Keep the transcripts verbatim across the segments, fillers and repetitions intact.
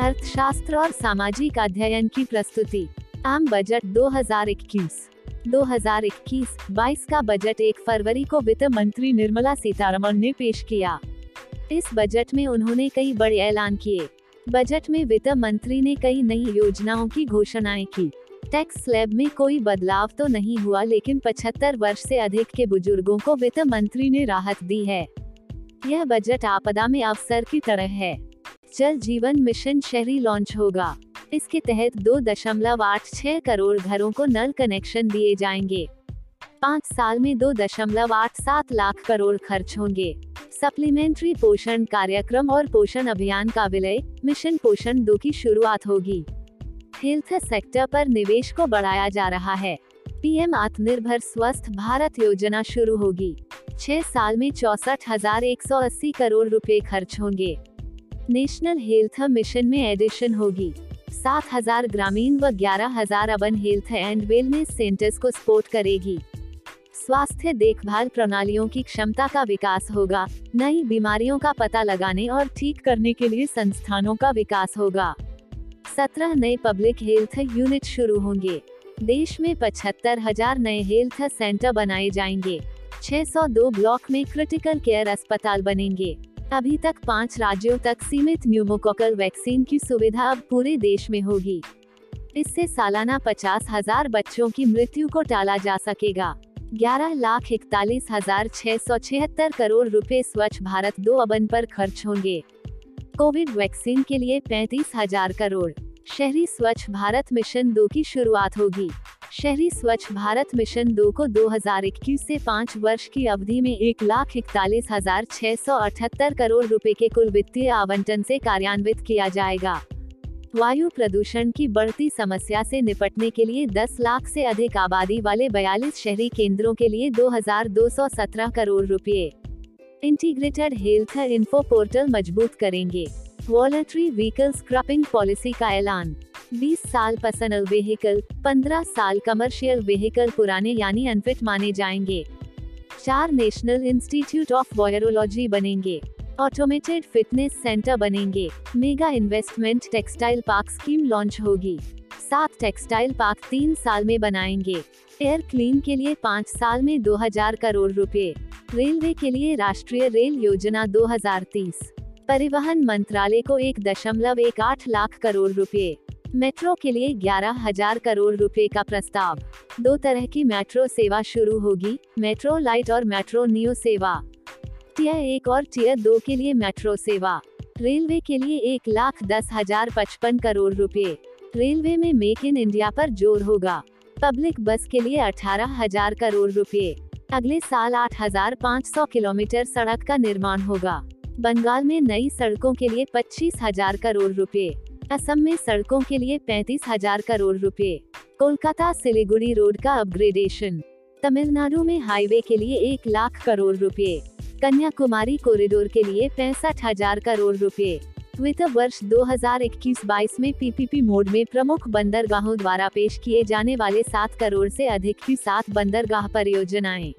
अर्थशास्त्र और सामाजिक अध्ययन की प्रस्तुति। आम बजट दो हज़ार इक्कीस दो हज़ार इक्कीस बाईस का बजट एक फरवरी को वित्त मंत्री निर्मला सीतारमण ने पेश किया। इस बजट में उन्होंने कई बड़े ऐलान किए। बजट में वित्त मंत्री ने कई नई योजनाओं की घोषणाएं की। टैक्स स्लैब में कोई बदलाव तो नहीं हुआ, लेकिन पचहत्तर वर्ष से अधिक के बुजुर्गों को वित्त मंत्री ने राहत दी है। यह बजट आपदा में अवसर की तरह है। जल जीवन मिशन शहरी लॉन्च होगा। इसके तहत दो दशमलव आठ छह करोड़ घरों को नल कनेक्शन दिए जाएंगे। पाँच साल में दो दशमलव आठ सात लाख करोड़ खर्च होंगे। सप्लीमेंट्री पोषण कार्यक्रम और पोषण अभियान का विलय, मिशन पोषण दो की शुरुआत होगी। हेल्थ सेक्टर पर निवेश को बढ़ाया जा रहा है। पीएम आत्मनिर्भर स्वस्थ भारत योजना शुरू होगी। छह साल में चौसठ हजार एक सौ अस्सी करोड़ रुपए खर्च होंगे। नेशनल हेल्थ मिशन में एडिशन होगी। सात हजार ग्रामीण व ग्यारह हजार urban health and wellness centres को सपोर्ट करेगी। स्वास्थ्य देखभाल प्रणालियों की क्षमता का विकास होगा। नई बीमारियों का पता लगाने और ठीक करने के लिए संस्थानों का विकास होगा। सत्रह नए पब्लिक हेल्थ यूनिट शुरू होंगे। देश में पचहत्तर हजार नए हेल्थ सेंटर बनाए जाएंगे। छह सौ दो ब्लॉक में क्रिटिकल केयर अस्पताल बनेंगे। अभी तक पाँच राज्यों तक सीमित न्यूमोकोकल वैक्सीन की सुविधा अब पूरे देश में होगी। इससे सालाना पचास हजार बच्चों की मृत्यु को टाला जा सकेगा। ग्यारह लाख इकतालीस हजार छह सौ छिहत्तर करोड़ रुपए स्वच्छ भारत दो अबन पर खर्च होंगे। कोविड वैक्सीन के लिए पैंतीस हजार करोड़। शहरी स्वच्छ भारत मिशन दो की शुरुआत होगी। शहरी स्वच्छ भारत मिशन दो को दो हज़ार इक्कीस से पाँच वर्ष की अवधि में एक लाख इकतालीस हजार छह सौ अठहत्तर करोड़ रुपए के कुल वित्तीय आवंटन से कार्यान्वित किया जाएगा। वायु प्रदूषण की बढ़ती समस्या से निपटने के लिए दस लाख से अधिक आबादी वाले बयालीस शहरी केंद्रों के लिए दो हज़ार दो सौ सत्रह करोड़ रुपए। इंटीग्रेटेड हेल्थ इन्फो पोर्टल मजबूत करेंगे। वॉल्ट्री व्हीकल स्क्रपिंग पॉलिसी का ऐलान। बीस साल पर्सनल व्हीकल, पंद्रह साल कमर्शियल व्हीकल पुराने यानी अनफिट माने जाएंगे। चार नेशनल इंस्टीट्यूट ऑफ वायरोलॉजी बनेंगे। ऑटोमेटेड फिटनेस सेंटर बनेंगे। Mega investment textile park scheme launch होगी। सात टेक्सटाइल पार्क तीन साल में बनाएंगे। एयर क्लीन के लिए पाँच साल में दो हज़ार करोड़ रुपए। रेलवे के लिए राष्ट्रीय रेल योजना दो हज़ार तीस। परिवहन मंत्रालय को एक दशमलव एक आठ लाख करोड़ रुपए। मेट्रो के लिए ग्यारह हजार करोड़ रुपए का प्रस्ताव। दो तरह की मेट्रो सेवा शुरू होगी, मेट्रो लाइट और मेट्रो नियो सेवा। टियर एक और टियर दो के लिए मेट्रो सेवा। रेलवे के लिए एक लाख दस हजार पचपन करोड़ रुपए। रेलवे में मेक इन इंडिया पर जोर होगा। पब्लिक बस के लिए अठारह हजार करोड़ रुपए। अगले साल आठ हजार पाँच सौ किलोमीटर सड़क का निर्माण होगा। बंगाल में नई सड़कों के लिए पच्चीस हजार करोड़ रुपए। असम में सड़कों के लिए पैंतीस हजार करोड़ रुपए। कोलकाता सिलीगुड़ी रोड का अपग्रेडेशन। तमिलनाडु में हाईवे के लिए एक लाख करोड़ रुपए। कन्याकुमारी कोरिडोर के लिए पैंसठ हजार करोड़ रुपए। वित्त वर्ष दो हज़ार इक्कीस बाईस में पीपीपी मोड में प्रमुख बंदरगाहों द्वारा पेश किए जाने वाले सात करोड़ से अधिक की सात बंदरगाह परियोजनाएं।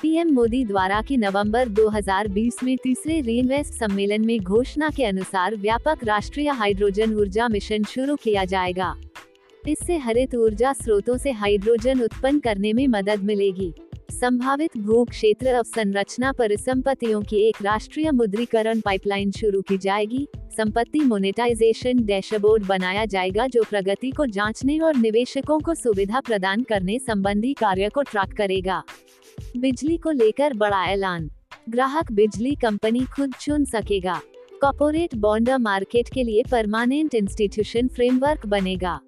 पीएम मोदी द्वारा की नवंबर दो हज़ार बीस में तीसरे रीइन्वेस्ट सम्मेलन में घोषणा के अनुसार व्यापक राष्ट्रीय हाइड्रोजन ऊर्जा मिशन शुरू किया जाएगा। इससे हरित ऊर्जा स्रोतों से हाइड्रोजन उत्पन्न करने में मदद मिलेगी। संभावित भू क्षेत्र अवसंरचना परिसंपत्तियों की एक राष्ट्रीय मुद्रीकरण पाइपलाइन शुरू की जाएगी। संपत्ति मोनेटाइजेशन डैशबोर्ड बनाया जाएगा, जो प्रगति को जाँचने और निवेशकों को सुविधा प्रदान करने संबंधी कार्य को ट्रैक करेगा। बिजली को लेकर बड़ा ऐलान। ग्राहक बिजली कंपनी खुद चुन सकेगा। कॉर्पोरेट बॉन्ड मार्केट के लिए परमानेंट इंस्टीट्यूशन फ्रेमवर्क बनेगा।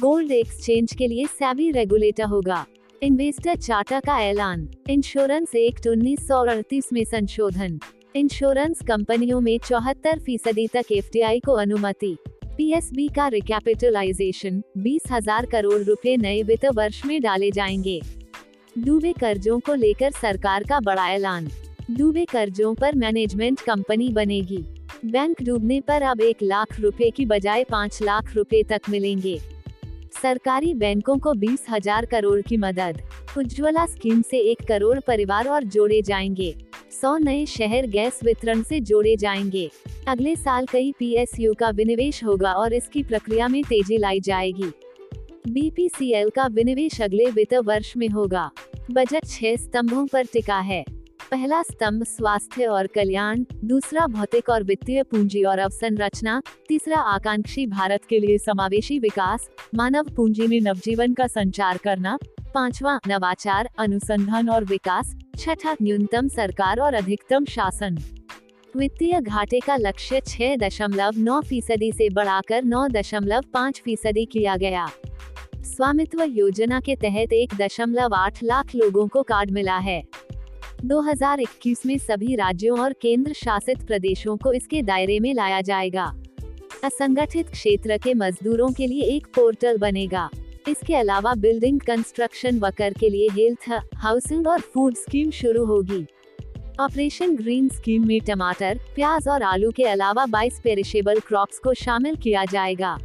गोल्ड एक्सचेंज के लिए सेबी रेगुलेटर होगा। इन्वेस्टर चार्टर का ऐलान। इंश्योरेंस एक्ट उन्नीस सौ अड़तीस में संशोधन। इंश्योरेंस कंपनियों में चौहत्तर फीसदी तक एफडीआई को अनुमति। पीएसबी का रिकैपिटलाइजेशन। बीस हजार करोड़ रुपए नए वित्त वर्ष में डाले जाएंगे। डूबे कर्जों को लेकर सरकार का बड़ा ऐलान। डूबे कर्जों पर मैनेजमेंट कंपनी बनेगी। बैंक डूबने पर अब एक लाख रुपए की बजाय पाँच लाख रुपए तक मिलेंगे। सरकारी बैंकों को बीस हजार करोड़ की मदद। उज्ज्वला स्कीम से एक करोड़ परिवार और जोड़े जाएंगे। सौ नए शहर गैस वितरण से जोड़े जाएंगे। अगले साल कई पीएसयू का विनिवेश होगा और इसकी प्रक्रिया में तेजी लाई जाएगी। बीपीसीएल का विनिवेश अगले वित्त वर्ष में होगा। बजट छह स्तंभों पर टिका है। पहला स्तंभ स्वास्थ्य और कल्याण, दूसरा भौतिक और वित्तीय पूंजी और अवसंरचना, तीसरा आकांक्षी भारत के लिए समावेशी विकास, मानव पूंजी में नवजीवन का संचार करना, पांचवा नवाचार अनुसंधान और विकास, छठा न्यूनतम सरकार और अधिकतम शासन। वित्तीय घाटे का लक्ष्य छह दशमलव नौ फीसदी से बढ़ाकर नौ दशमलव पाँच फीसदी किया गया। स्वामित्व योजना के तहत एक दशमलव आठ लाख लोगों को कार्ड मिला है। दो हज़ार इक्कीस में सभी राज्यों और केंद्र शासित प्रदेशों को इसके दायरे में लाया जाएगा। असंगठित क्षेत्र के मजदूरों के लिए एक पोर्टल बनेगा। इसके अलावा बिल्डिंग कंस्ट्रक्शन वर्कर के लिए हेल्थ, हाउसिंग और फूड स्कीम शुरू होगी। ऑपरेशन ग्रीन स्कीम में टमाटर, प्याज और आलू के अलावा बाईस पेरिशेबल क्रॉप्स को शामिल किया जाएगा।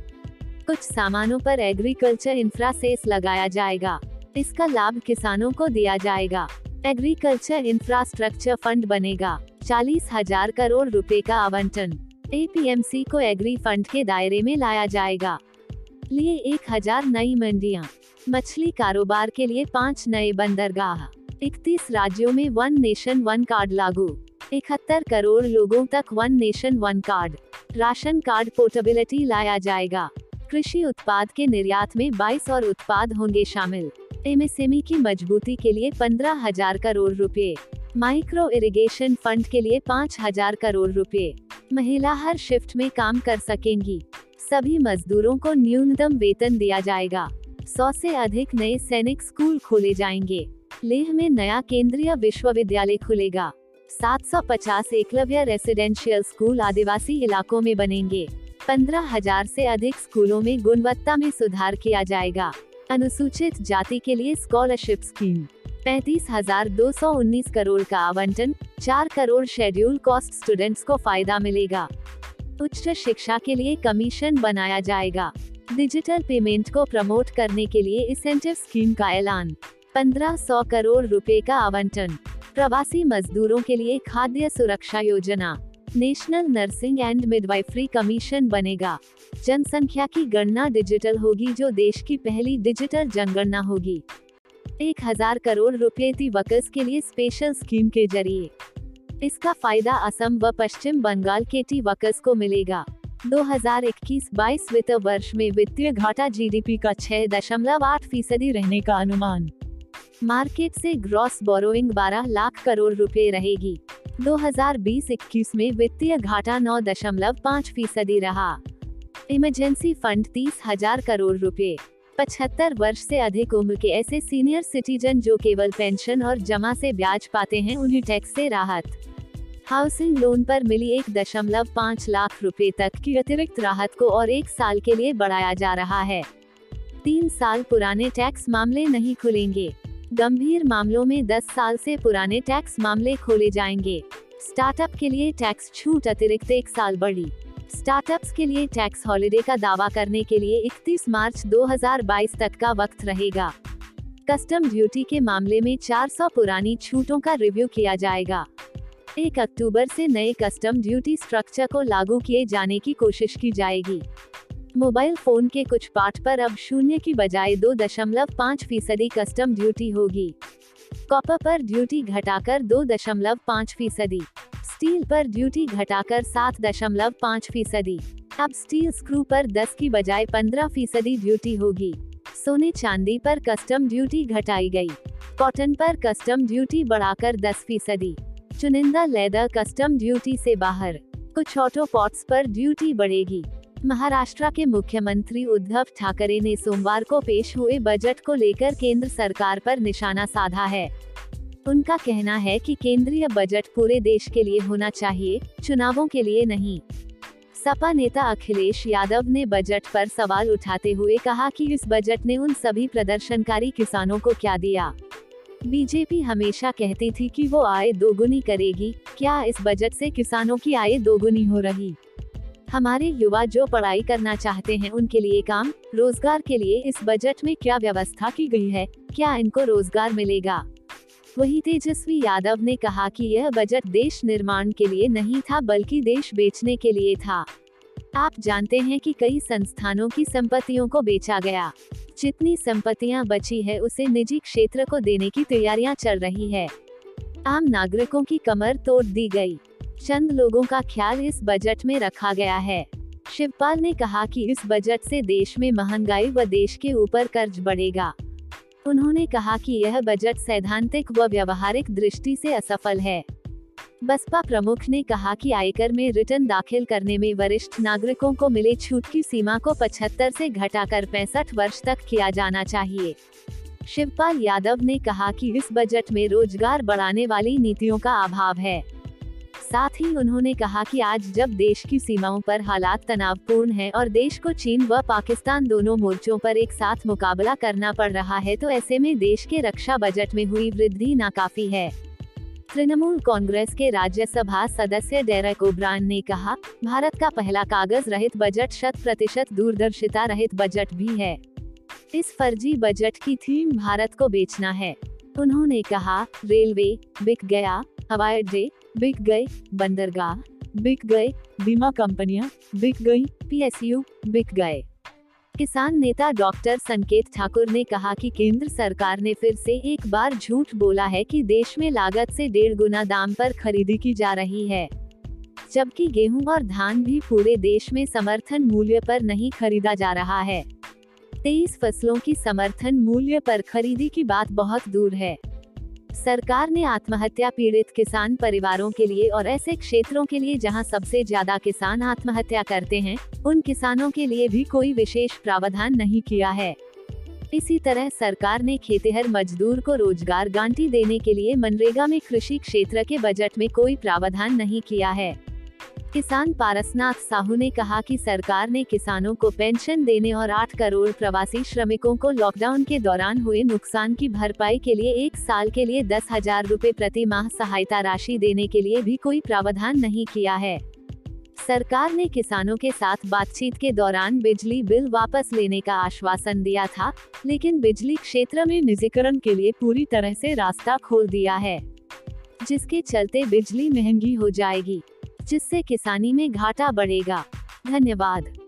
कुछ सामानों पर एग्रीकल्चर इंफ्रा सेस लगाया जाएगा। इसका लाभ किसानों को दिया जाएगा। एग्रीकल्चर इंफ्रास्ट्रक्चर फंड बनेगा। चालीस हजार करोड़ रुपए का आवंटन। एपीएमसी को एग्री फंड के दायरे में लाया जाएगा। लिए एक हजार नई मंडियां। मछली कारोबार के लिए पाँच नए बंदरगाह। इकतीस राज्यों में वन नेशन वन कार्ड लागू। इकहत्तर करोड़ लोगों तक one nation one card. Ration card portability लाया जाएगा। कृषि उत्पाद के निर्यात में बाईस और उत्पाद होंगे शामिल। एमएसएमई की मजबूती के लिए पंद्रह हजार करोड़ रुपए। माइक्रो इरीगेशन फंड के लिए पाँच हजार करोड़ रुपए। महिला हर शिफ्ट में काम कर सकेंगी। सभी मजदूरों को न्यूनतम वेतन दिया जाएगा। सौ से अधिक नए सैनिक स्कूल खोले जाएंगे। लेह में नया केंद्रीय विश्वविद्यालय खुलेगा। सात सौ पचास एकलव्य रेसिडेंशियल स्कूल आदिवासी इलाकों में बनेंगे। पंद्रह हजार से अधिक स्कूलों में गुणवत्ता में सुधार किया जाएगा। अनुसूचित जाति के लिए स्कॉलरशिप स्कीम। पैंतीस हजार दो सौ उन्नीस करोड़ का आवंटन। चार करोड़ शेड्यूल कॉस्ट स्टूडेंट्स को फायदा मिलेगा। उच्च शिक्षा के लिए कमीशन बनाया जाएगा। डिजिटल पेमेंट को प्रमोट करने के लिए इंसेंटिव स्कीम का ऐलान। पंद्रह सौ करोड़ रुपए का आवंटन। प्रवासी मजदूरों के लिए खाद्य सुरक्षा योजना। National nursing and midwifery commission बनेगा। जनसंख्या की गणना डिजिटल होगी, जो देश की पहली डिजिटल जनगणना होगी। एक हजार करोड़ रुपए वर्कर्स के लिए स्पेशल स्कीम के जरिए। इसका फायदा असम व पश्चिम बंगाल के टी वर्कर्स को मिलेगा। दो हज़ार इक्कीस बाईस वित्त वर्ष में वित्तीय घाटा जीडीपी का छह दशमलव आठ फीसदी रहने का अनुमान। मार्केट से ग्रॉस बोरोइंग बारह लाख करोड़ रुपए रहेगी। दो हज़ार बीस इक्कीस में वित्तीय घाटा नौ दशमलव पाँच फीसदी रहा। इमरजेंसी फंड तीस हजार करोड़ रुपए। पचहत्तर वर्ष से अधिक उम्र के ऐसे सीनियर सिटीजन जो केवल पेंशन और जमा से ब्याज पाते हैं, उन्हें टैक्स से राहत। हाउसिंग लोन पर मिली एक दशमलव पाँच लाख रुपए तक की अतिरिक्त राहत को और एक साल के लिए बढ़ाया जा रहा है। तीन साल पुराने टैक्स मामले नहीं खुलेंगे। गंभीर मामलों में दस साल से पुराने टैक्स मामले खोले जाएंगे। स्टार्टअप के लिए टैक्स छूट अतिरिक्त एक साल बढ़ी। स्टार्टअप्स के लिए टैक्स हॉलिडे का दावा करने के लिए इकतीस मार्च दो हज़ार बाईस तक का वक्त रहेगा। कस्टम ड्यूटी के मामले में चार सौ पुरानी छूटों का रिव्यू किया जाएगा। एक अक्टूबर से नए कस्टम ड्यूटी स्ट्रक्चर को लागू किए जाने की कोशिश की जाएगी। मोबाइल फोन के कुछ पार्ट पर अब शून्य की बजाय दो दशमलव पाँच फीसदी कस्टम ड्यूटी होगी। कॉपर पर ड्यूटी घटाकर दो दशमलव पाँच फीसदी, स्टील पर ड्यूटी घटाकर सात दशमलव पाँच फीसदी। अब स्टील स्क्रू पर दस की बजाय पंद्रह फीसदी ड्यूटी होगी। सोने चांदी पर कस्टम ड्यूटी घटाई गई। कॉटन पर कस्टम ड्यूटी बढ़ाकर दस फीसदी। चुनिंदा लेदर कस्टम ड्यूटी से बाहर। कुछ ऑटो पार्ट्स पर ड्यूटी बढ़ेगी। महाराष्ट्र के मुख्यमंत्री उद्धव ठाकरे ने सोमवार को पेश हुए बजट को लेकर केंद्र सरकार पर निशाना साधा है। उनका कहना है कि केंद्रीय बजट पूरे देश के लिए होना चाहिए, चुनावों के लिए नहीं। सपा नेता अखिलेश यादव ने बजट पर सवाल उठाते हुए कहा कि इस बजट ने उन सभी प्रदर्शनकारी किसानों को क्या दिया। बीजेपी हमेशा कहती थी कि वो आय दोगुनी करेगी, क्या इस बजट से किसानों की आय दोगुनी हो रही? हमारे युवा जो पढ़ाई करना चाहते हैं, उनके लिए काम रोजगार के लिए इस बजट में क्या व्यवस्था की गई है? क्या इनको रोजगार मिलेगा? वहीं तेजस्वी यादव ने कहा कि यह बजट देश निर्माण के लिए नहीं था बल्कि देश बेचने के लिए था। आप जानते हैं कि कई संस्थानों की संपत्तियों को बेचा गया। जितनी संपत्तियां बची है उसे निजी क्षेत्र को देने की तैयारियां चल रही है। आम नागरिकों की कमर तोड़ दी गई। चंद लोगों का ख्याल इस बजट में रखा गया है। शिवपाल ने कहा कि इस बजट से देश में महंगाई व देश के ऊपर कर्ज बढ़ेगा। उन्होंने कहा कि यह बजट सैद्धांतिक व व्यावहारिक दृष्टि से असफल है। बसपा प्रमुख ने कहा कि आयकर में रिटर्न दाखिल करने में वरिष्ठ नागरिकों को मिले छूट की सीमा को पचहत्तर से घटाकर पैंसठ वर्ष तक किया जाना चाहिए। शिवपाल यादव ने कहा कि इस बजट में रोजगार बढ़ाने वाली नीतियों का अभाव है। साथ ही उन्होंने कहा कि आज जब देश की सीमाओं पर हालात तनावपूर्ण हैं और देश को चीन व पाकिस्तान दोनों मोर्चों पर एक साथ मुकाबला करना पड़ रहा है तो ऐसे में देश के रक्षा बजट में हुई वृद्धि नाकाफी है। तृणमूल कांग्रेस के राज्यसभा सदस्य डेरेक ओब्रायन ने कहा, भारत का पहला कागज रहित बजट शत प्रतिशत दूरदर्शिता रहित बजट भी है। इस फर्जी बजट की थीम भारत को बेचना है। उन्होंने कहा, रेलवे बिक गया, हवाई अड्डे बिक गए, बंदरगाह बिक गए, बीमा कंपनियां बिक गई, पीएसयू बिक गए। किसान नेता डॉक्टर संकेत ठाकुर ने कहा कि केंद्र सरकार ने फिर से एक बार झूठ बोला है कि देश में लागत से डेढ़ गुना दाम पर खरीदी की जा रही है, जबकि गेहूं और धान भी पूरे देश में समर्थन मूल्य पर नहीं खरीदा जा रहा है। तेईस फसलों की समर्थन मूल्य पर खरीदी की बात बहुत दूर है। सरकार ने आत्महत्या पीड़ित किसान परिवारों के लिए और ऐसे क्षेत्रों के लिए जहां सबसे ज्यादा किसान आत्महत्या करते हैं, उन किसानों के लिए भी कोई विशेष प्रावधान नहीं किया है। इसी तरह सरकार ने खेतिहर मजदूर को रोजगार गारंटी देने के लिए मनरेगा में कृषि क्षेत्र के बजट में कोई प्रावधान नहीं किया है। किसान पारसनाथ साहू ने कहा कि सरकार ने किसानों को पेंशन देने और आठ करोड़ प्रवासी श्रमिकों को लॉकडाउन के दौरान हुए नुकसान की भरपाई के लिए एक साल के लिए दस हजार रूपए प्रति माह सहायता राशि देने के लिए भी कोई प्रावधान नहीं किया है। सरकार ने किसानों के साथ बातचीत के दौरान बिजली बिल वापस लेने का आश्वासन दिया था, लेकिन बिजली क्षेत्र में निजीकरण के लिए पूरी तरह से रास्ता खोल दिया है, जिसके चलते बिजली महंगी हो जाएगी, जिससे किसानी में घाटा बढ़ेगा। धन्यवाद।